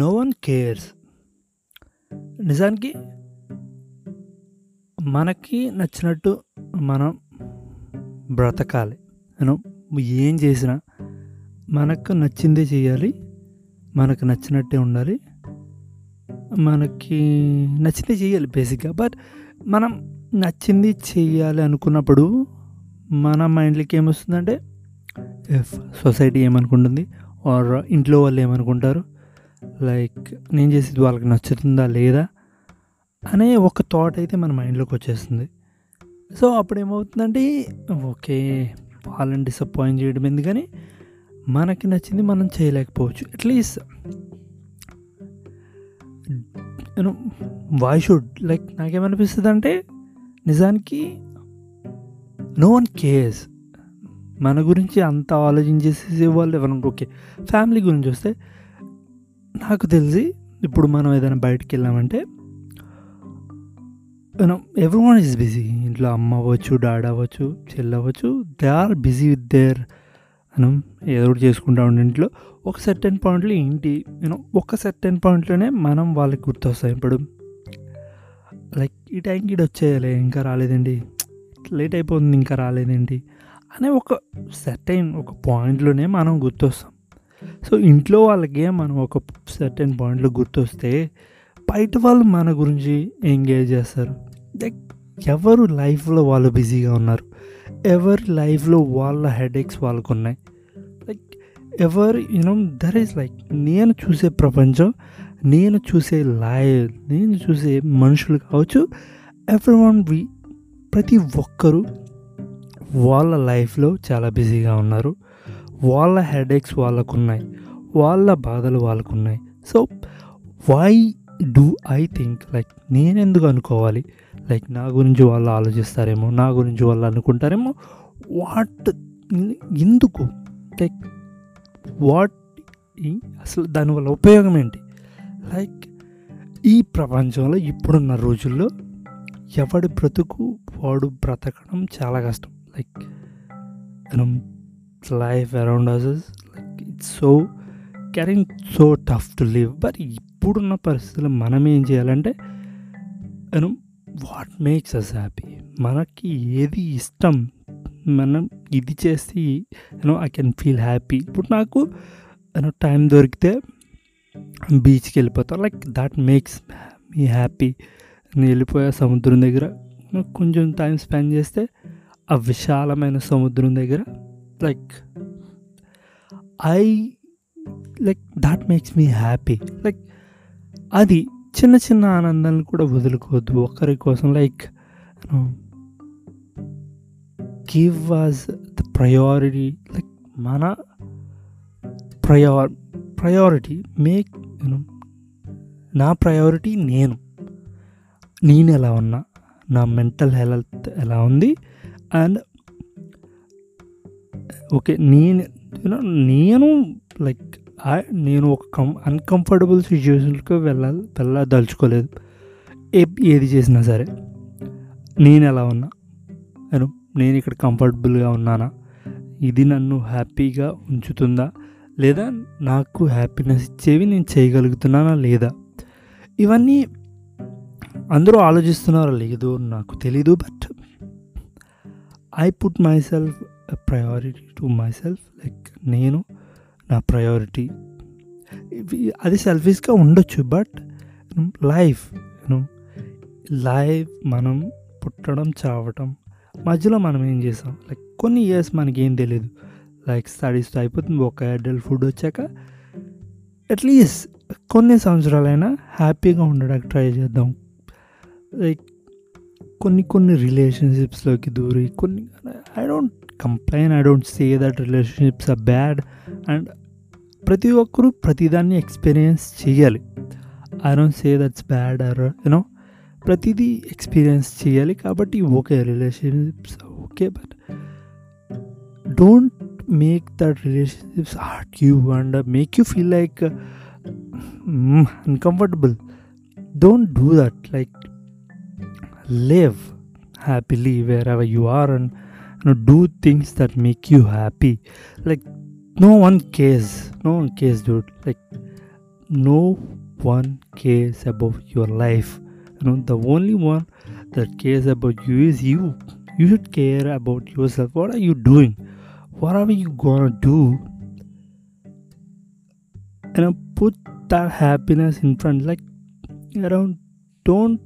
No one cares. నిజానికి మనకి నచ్చినట్టు మనం బ్రతకాలి. మనం ఏం చేసినా మనకు నచ్చిందే చేయాలి, మనకు నచ్చినట్టే ఉండాలి, మనకి నచ్చిందే చేయాలి బేసిక్గా. బట్ మనం నచ్చింది చేయాలి అనుకున్నప్పుడు మన మైండ్లకి ఏమొస్తుందంటే సొసైటీ ఏమనుకుంటుంది, ఆర్ ఇంట్లో వాళ్ళు ఏమనుకుంటారు, లైక్ నేను చేసేది వాళ్ళకి నచ్చుతుందా లేదా అనే ఒక థాట్ అయితే మన మైండ్లోకి వచ్చేస్తుంది. సో అప్పుడు ఏమవుతుందంటే ఓకే వాళ్ళని డిసప్పాయింట్ చేయడం ఎందుకని మనకి నచ్చింది మనం చేయలేకపోవచ్చు. అట్లీస్ట్ నేను వై షుడ్ లైక్ నాకేమనిపిస్తుంది అంటే నిజానికి నో వన్ కేర్స్. మన గురించి అంత ఆలోచించేసే వాళ్ళు ఎవరన్నా. ఓకే ఫ్యామిలీ గురించి వస్తే నాకు తెలిసి ఇప్పుడు మనం ఏదైనా బయటకు వెళ్ళామంటే ఎవ్రీ వన్ ఈజ్ బిజీ. ఇంట్లో అమ్మ అవ్వచ్చు, డాడ్ అవ్వచ్చు, చెల్లి అవ్వచ్చు, they are busy with their మనం ఏదో ఒకటి చేసుకుంటా ఉండే. ఇంట్లో ఒక సర్టెన్ పాయింట్లో ఏంటి ఒక సర్టెన్ పాయింట్లోనే మనం వాళ్ళకి గుర్తొస్తాం. ఇప్పుడు లైక్ ఈ టైంకి ఇటు వచ్చేయాలి, ఇంకా రాలేదండి, లేట్ అయిపోతుంది, ఇంకా రాలేదండి అనే ఒక సర్టెన్ ఒక పాయింట్లోనే మనం గుర్తొస్తాం. సో ఇంట్లో వాళ్ళకే మనం ఒక సర్టెన్ పాయింట్లో గుర్తొస్తే బయట వాళ్ళు మన గురించి ఎంగేజ్ చేస్తారు. లైక్ ఎవరు లైఫ్లో వాళ్ళు బిజీగా ఉన్నారు, ఎవరి లైఫ్లో వాళ్ళ హెడేక్స్ వాళ్ళకు ఉన్నాయి, లైక్ ఎవరు దర్ ఈజ్ లైక్ నేను చూసే ప్రపంచం, నేను చూసే లైఫ్, నేను చూసే మనుషులు కావచ్చు, ఎవ్రీ వన్ ప్రతి ఒక్కరూ వాళ్ళ లైఫ్లో చాలా బిజీగా ఉన్నారు, వాళ్ళ హెడేక్స్ వాళ్ళకున్నాయి, వాళ్ళ బాధలు వాళ్ళకున్నాయి. So why do I think like నేనెందుకు అనుకోవాలి, లైక్ నా గురించి వాళ్ళు ఆలోచిస్తారేమో, నా గురించి వాళ్ళు అనుకుంటారేమో, వాట్ ఎందుకు, లైక్ వాట్ అసలు దానివల్ల ఉపయోగం ఏంటి. లైక్ ఈ ప్రపంచంలో ఇప్పుడున్న రోజుల్లో ఎవడి బ్రతుకు వాడు బ్రతకడం చాలా కష్టం. Like life around us like it's so caring so tough to live. But ఇప్పుడున్న పరిస్థితుల్లో మనం ఏం చేయాలంటే వాట్ మేక్స్ అస్ హ్యాపీ, మనకి ఏది ఇష్టం, మనం ఇది చేసి ఐ కెన్ ఫీల్ హ్యాపీ. ఇప్పుడు నాకు టైం దొరికితే బీచ్కి వెళ్ళిపోతాను, like that makes me happy. నేను వెళ్ళిపోయా సముద్రం దగ్గర కొంచెం టైం స్పెండ్ చేస్తే ఆ విశాలమైన సముద్రం దగ్గర like I like that makes me happy. Like అది చిన్న చిన్న ఆనందాలను కూడా వదులుకోవద్దు ఒకరి కోసం. Like give was the priority, like మన ప్రయారిటీ మేక్ నా ప్రయారిటీ నేను ఎలా ఉన్నా, నా మెంటల్ హెల్త్ ఎలా ఉంది, అండ్ ఓకే నేను లైక్ నేను ఒక అన్కంఫర్టబుల్ సిచ్యువేషన్కి వెళ్ళదలుచుకోలేదు. ఏది చేసినా సరే నేను ఎలా ఉన్నా, నేను ఇక్కడ కంఫర్టబుల్గా ఉన్నానా, ఇది నన్ను హ్యాపీగా ఉంచుతుందా లేదా, నాకు హ్యాపీనెస్ ఇచ్చేవి నేను చేయగలుగుతున్నానా లేదా, ఇవన్నీ అందరూ ఆలోచిస్తున్నారో లేదో నాకు తెలీదు. But I put my self priority to my self, like నేను నా ప్రయారిటీ. అది సెల్ఫిష్గా ఉండొచ్చు, బట్ లైఫ్ మనం పుట్టడం చావటం మధ్యలో మనం ఏం చేసాం. లైక్ కొన్ని ఇయర్స్ మనకేం తెలియదు, లైక్ స్టడీస్తో అయిపోతుంది, ఒక అడల్ట్ ఫుడ్ వచ్చాక అట్లీస్ట్ కొన్ని సంవత్సరాలైనా హ్యాపీగా ఉండడానికి ట్రై చేద్దాం. లైక్ కొన్ని రిలేషన్షిప్స్లోకి దూరి కొన్ని I don't complain, I don't say that relationships are bad. And ప్రతి ఒక్కరూ ప్రతిదాన్ని ఎక్స్పీరియన్స్ చేయాలి, I don't say that's bad or ప్రతిదీ ఎక్స్పీరియన్స్ చేయాలి. కాబట్టి okay relationships okay, but don't make that relationships hurt you and make you feel like uncomfortable. Don't do that, like live happily wherever you are and do things that make you happy. Like no one cares, dude. Like no one cares about your life. The only one that cares about you is you. You should care about yourself. What are you doing? What are you gonna do? And put that happiness in front. Don't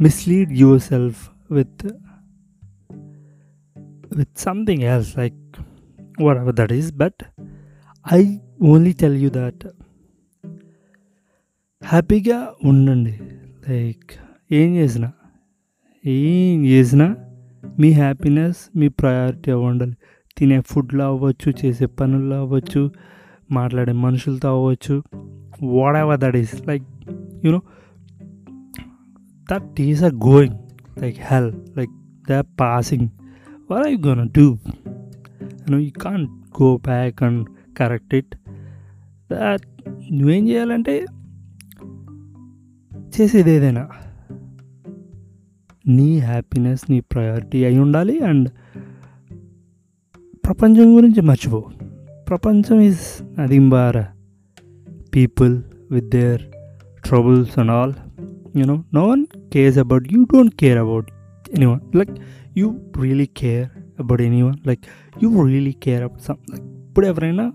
mislead yourself with something else, whatever that is. But I only tell you that హ్యాపీగా ఉండండి. ఏం చేసినా మీ happiness మీ priority ఉండాలి. తినే ఫుడ్లో అవ్వచ్చు, చేసే పనుల్లో అవ్వచ్చు, మాట్లాడే మనుషులతో అవ్వచ్చు. Whatever that is, that days are going hell, they are passing. What are you gonna do? You can't go back and correct it. That నువ్వేం చేయాలంటే, చేసేది ఏదైనా నీ హ్యాపీనెస్ నీ ప్రయారిటీ అయి ఉండాలి. అండ్ ప్రపంచం గురించి మర్చిపో. ప్రపంచం is nothing bar people with their troubles and all. No one cares about you. Don't care about anyone. You really care about anyone. You really care about some. ఇప్పుడు ఎవరైనా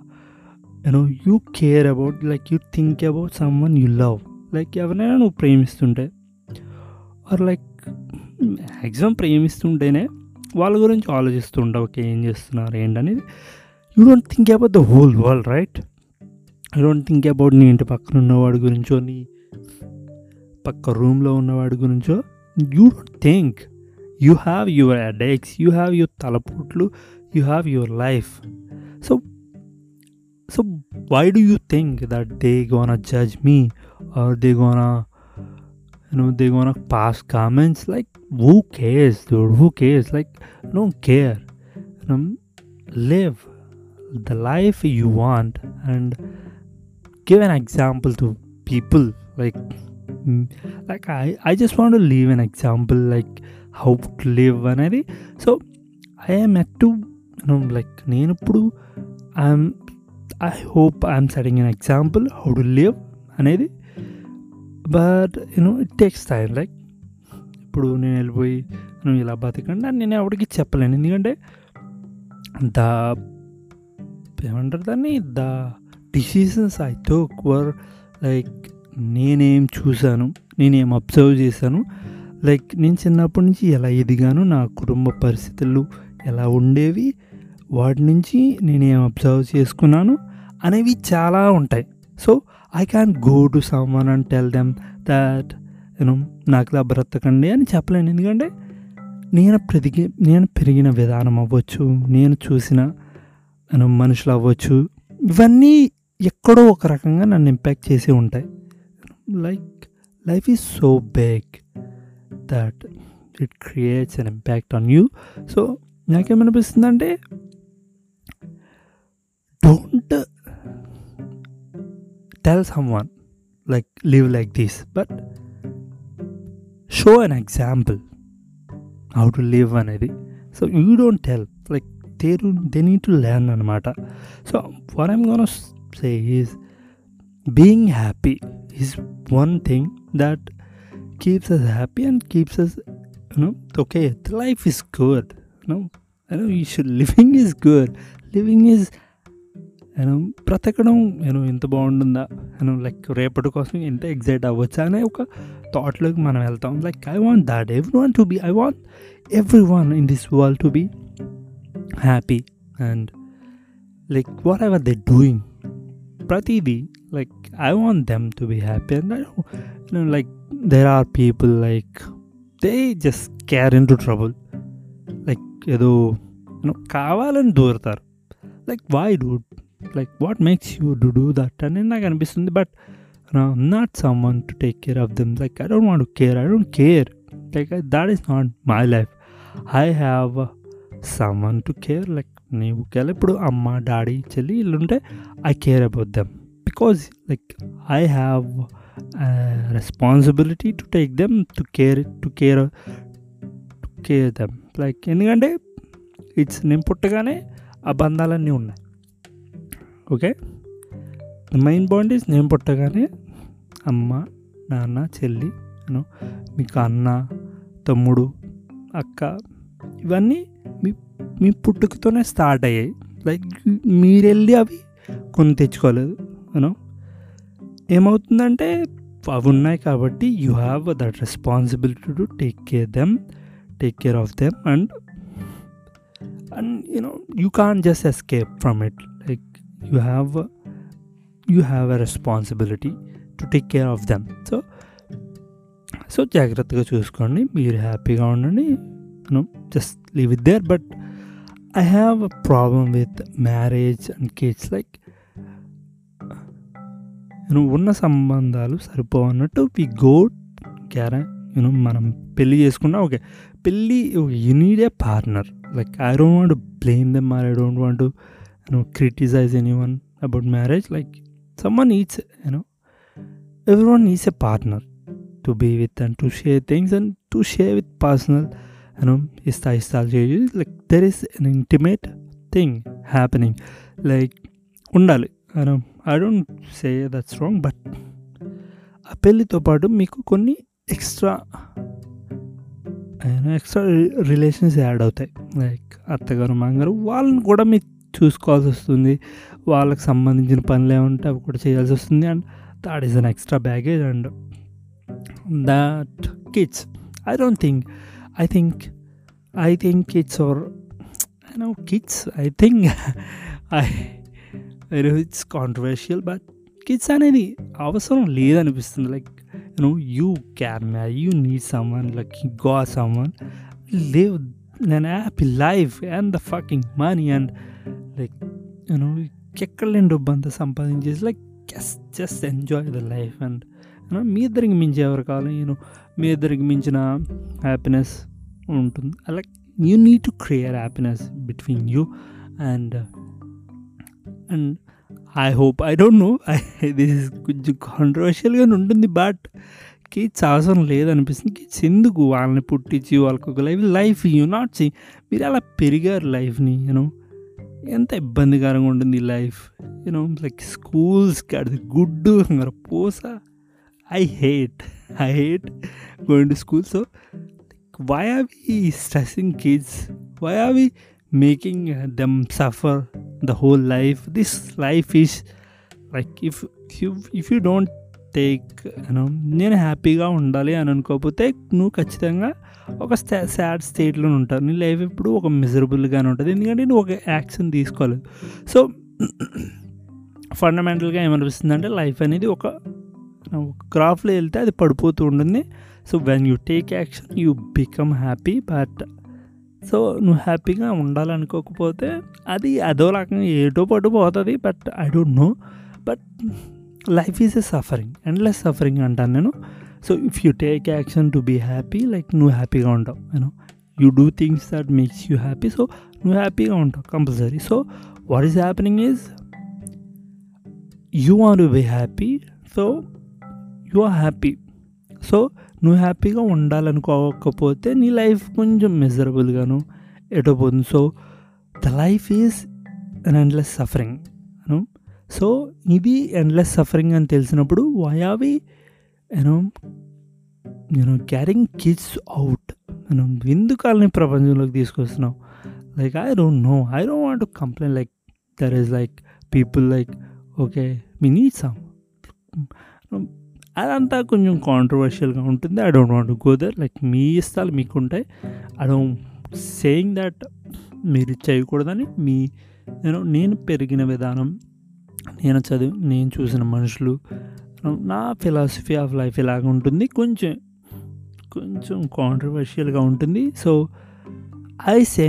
you care about, you think about someone you love. ఎవరైనా నువ్వు ప్రేమిస్తుంటే, are maximum ప్రేమిస్తుంటేనే వాళ్ళ గురించి ఆలోచిస్తుంటావు. Okay, ఏం చేస్తున్నారు ఏంటనేది. You don't think about the whole world, right? You don't think about నీ ఇంటి పక్కన ఉన్నవాడి గురించో, నీ పక్క రూమ్లో ఉన్నవాడి గురించో. You don't think. You have your headaches, you have your తలపోట్లు, you have your life. So why do you think that they gonna judge me, or they gonna they gonna pass comments? Who cares, dude? Who cares? Don't care. Live the life you want and give an example to people. I just want to leave an example, how to live anadi. So I am at to nenu ippudu I hope I'm setting an example how to live అనేది. But it takes time. ఇప్పుడు నేను వెళ్ళిపోయి ఇలా బతకండి అని నేను ఎవరికి చెప్పలేను. ఎందుకంటే ఏమంటారు దాన్ని, the decisions I took were నేనేం చూశాను, నేనేం అబ్జర్వ్ చేశాను, నేను చిన్నప్పటి నుంచి ఎలా ఎదిగాను, నా కుటుంబ పరిస్థితులు ఎలా ఉండేవి, వాటి నుంచి నేనేం అబ్జర్వ్ చేసుకున్నాను అనేవి చాలా ఉంటాయి. So I can go to someone and tell them that నాకులా బ్రతకండి అని చెప్పలేను. ఎందుకంటే నేను పెరిగిన విధానం అవ్వచ్చు, నేను చూసిన మనుషులు అవ్వచ్చు, ఇవన్నీ ఎక్కడో ఒక రకంగా నన్ను ఇంపాక్ట్ చేసి ఉంటాయి. Life is so big that it creates an impact on you. So నాకేమనిపిస్తుందంటే, don't tell someone live like this, but show an example how to live anedi. So you don't tell, they need to learn anamata. So what I'm going to say is, being happy is one thing that keeps us happy and keeps us okay, the life is good. You should, living is good, living is బ్రతకడం ఎంత బాగుంటుందా, రేపటి కోసం ఎంత excite అవ్వచ్చా అనే ఒక థాట్లోకి మనం వెళ్తాం. I want that everyone to be, I want everyone in this world to be happy and whatever they doing, ప్రతిదీ I want them to be happy. And there are people they just care in to trouble, ఏదో కావాలని దూరతారు. Why dude? What makes you to do that? And నాకు అనిపిస్తుంది. But I'm not someone to take care of them. I don't want to care. I don't care. That is not my life. I have someone to care. నీవు ఒకవేళ ఇప్పుడు అమ్మ, daddy, చెల్లి ఇల్లు ఉంటే I care about them. Because I have a responsibility to take them, to care them. ఎందుకంటే నేను పుట్టగానే ఆ బంధాలన్నీ ఉన్నాయి. ఓకే, మెయిన్ బాండీస్ నేను పుట్టగానే అమ్మ, నాన్న, చెల్లి, మీకు అన్న, తమ్ముడు, అక్క, ఇవన్నీ మీ మీ పుట్టుకతోనే స్టార్ట్ అయ్యాయి. లైక్ మీరు వెళ్ళి అవి కొని తెచ్చుకోలేదు. ఏమవుతుందంటే అవి ఉన్నాయి కాబట్టి you have that responsibility to take care of them and you can just escape from it. Like you have a responsibility to take care of them. So జాగ్రత్తగా చూసుకోండి, మీరు హ్యాపీగా ఉండండి, just leave it there. But I have a problem with marriage and kids. Like, ఉన్న సంబంధాలు సరిపోవన్నట్టు we go Kiara, మనం పెళ్ళి చేసుకున్నా ఓకే, పెళ్ళి you need a partner. Like I don't want to blame them or I don't want to criticise anyone about marriage. Like someone needs, everyone needs a partner to be with and to share things and to share with personal ఇస్తాలు చేసి. Like there is an intimate thing happening. Like ఉండాలి, I don't say that's wrong. But ఆ పెళ్ళితో పాటు మీకు కొన్ని extra relations add అవుతాయి. Like అత్తగారు, మామగారు, వాళ్ళని కూడా మీరు చూసుకోవాల్సి వస్తుంది, వాళ్ళకి సంబంధించిన పనులు ఏమంటే అవి కూడా చేయాల్సి వస్తుంది. And that is an extra baggage. And that kids, I think kids or kids. I think it's controversial, but kids అనేది అవసరం లేదనిపిస్తుంది. Like you can marry, you need someone, like you got someone, live an happy life and the fucking money and like ఎక్కడ డబ్బు అంతా సంపాదించేసి like just enjoy the life and మీ ఇద్దరికి మించి ఎవరు కావాలి, మీ ఇద్దరికి మించిన హ్యాపీనెస్ ఉంటుంది. అలా you need to create happiness between you and and I hope, I don't know, this కొంచెం కాంట్రవర్షియల్గా ఉంటుంది, బట్ కిడ్స్ అవసరం లేదనిపిస్తుంది. కిడ్స్ ఎందుకు వాళ్ళని పుట్టించి వాళ్ళకి ఒక లైఫ్ యూ నాట్ సీ, మీరు అలా పెరిగారు లైఫ్ని, ఎంత ఇబ్బందికరంగా ఉంటుంది లైఫ్. లైక్ స్కూల్స్ కాదు, గుడ్డు పోసా. I hate going to school. So why are we stressing kids? Why are we making them suffer the whole life? This life is like if you don't take నేను హ్యాపీగా ఉండాలి అని అనుకోకపోతే నువ్వు ఖచ్చితంగా ఒక సాడ్ స్టేట్లో ఉంటావు. నీ లైఫ్ ఎప్పుడు ఒక మిజరబుల్గానే ఉంటుంది, ఎందుకంటే నువ్వు ఒక యాక్షన్ తీసుకోలేదు. సో ఫండమెంటల్గా ఏమనిపిస్తుంది అంటే లైఫ్ అనేది ఒక క్రాఫ్లో వెళ్తే అది పడిపోతూ ఉంటుంది. So when you take action you become happy. But so నువ్వు హ్యాపీగా ఉండాలనుకోకపోతే అది అదో రకంగా ఏటో పట్టు పోతుంది. But I don't know, but life is a suffering, endless suffering అంటాను నేను. So if you take action to be happy, like నువ్వు హ్యాపీగా ఉంటావు, you do things that makes you happy, so నువ్వు హ్యాపీగా ఉంటావు compulsory. So what is happening is you want to be happy, so you are happy. So నువ్వు హ్యాపీగా ఉండాలనుకోకపోతే నీ లైఫ్ కొంచెం మిజరబుల్గాను ఎటో పోతుంది. So the life is an endless suffering. So ఇది ఎండ్లెస్ సఫరింగ్ అని తెలిసినప్పుడు why are we carrying kids out, ఎందుకు వాళ్ళని ప్రపంచంలోకి తీసుకొస్తున్నావు? Like I don't know, I don't want to complain. Like there is like people like okay we need some, అదంతా కొంచెం కాంట్రవర్షియల్గా ఉంటుంది. I don't want to go there. Like మీ ఇష్టాలు మీకుంటాయి, ఐ డోంట్ సేయింగ్ దట్ మీరు చేయకూడదని. నేను పెరిగిన విధానం, నేను చూసిన మనుషులు, నా ఫిలాసఫీ ఆఫ్ లైఫ్ ఇలాగ ఉంటుంది, కొంచెం కొంచెం కాంట్రవర్షియల్గా ఉంటుంది. సో ఐ సే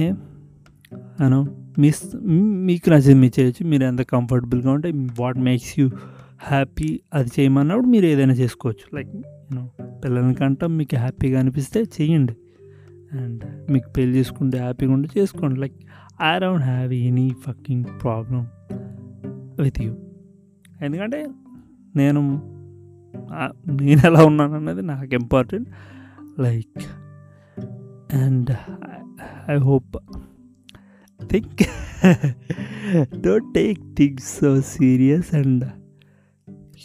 మీకు నచ్చింది మీరు చేయొచ్చు, మీరు ఎంత కంఫర్టబుల్గా ఉంటే వాట్ మేక్స్ యూ హ్యాపీ అది చేయమన్నప్పుడు మీరు ఏదైనా చేసుకోవచ్చు. లైక్ పిల్లల కంటే మీకు హ్యాపీగా అనిపిస్తే చేయండి, అండ్ మీకు పెళ్ళి చేసుకుంటే హ్యాపీగా ఉంటే చేసుకోండి. Like I don't have any fucking problem with you, ఎందుకంటే నేను ఎలా ఉన్నాను అన్నది నాకు important. Like and I hope, think don't take things so serious and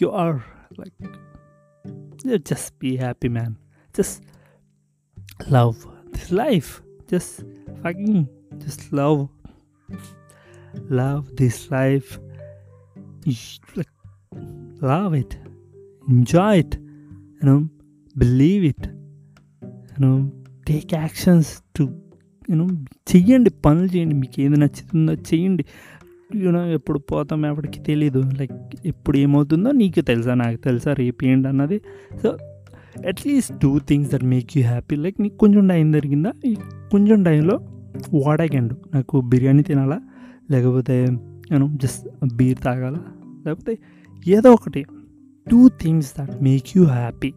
you are. Like, just be happy, man. Just love this life. Just love this life. Like, love it, enjoy it, believe it, take actions to, చెయ్యండి, పనులు చేయండి. మీకు ఏది నచ్చుతుందో చేయండి. ఎప్పుడు పోతాం ఎవరికి తెలీదు. లైక్ ఎప్పుడు ఏమవుతుందో నీకు తెలుసా, నాకు తెలుసా, రేపు ఏంటి అన్నది. So at least do things that make you happy. Like నీకు కొంచెం టైం దొరికిందా, ఈ కొంచెం టైంలో వాట్ ఐ కెన్ డూ, నాకు బిర్యానీ తినాలా, లేకపోతే జస్ట్ బీర్ తాగాలా, లేకపోతే ఏదో ఒకటి. Do things that make you happy.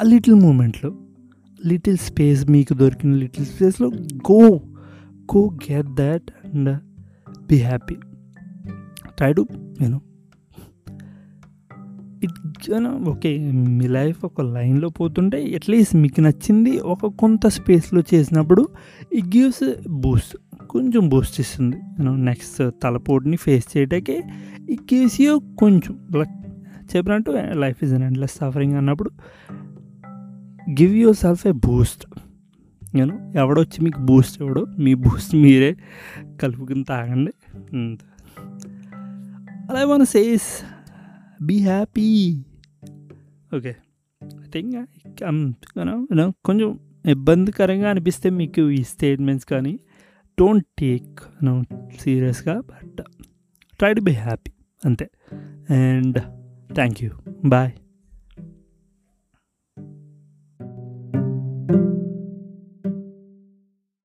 ఆ లిటిల్ మూమెంట్లో, లిటిల్ స్పేస్, మీకు దొరికిన లిటిల్ స్పేస్లో go get that and be happy. Try to okay, మీ లైఫ్ ఒక లైన్లో పోతుంటే అట్లీస్ట్ మీకు నచ్చింది ఒక కొంత స్పేస్లో చేసినప్పుడు ఇట్ గివ్స్ బూస్ట్, కొంచెం బూస్ట్ ఇస్తుంది. నెక్స్ట్ తలపోటుని ఫేస్ చేయడానికి ఇట్ గివ్స్ యూ కొంచెం. లైక్ చెప్పినట్టు life is an endless suffering అన్నప్పుడు give your self a boost. ఎవడొచ్చి మీకు బూస్ట్ ఎవడో, మీ బూస్ట్ మీరే కలుపుకుని తాగండి. అలా మన says be happy. Okay, I think కొంచెం ఇబ్బందికరంగా అనిపిస్తే మీకు ఈ స్టేట్మెంట్స్, కానీ డోంట్ టేక్ సీరియస్గా, but try to be happy అంతే. And thank you, bye.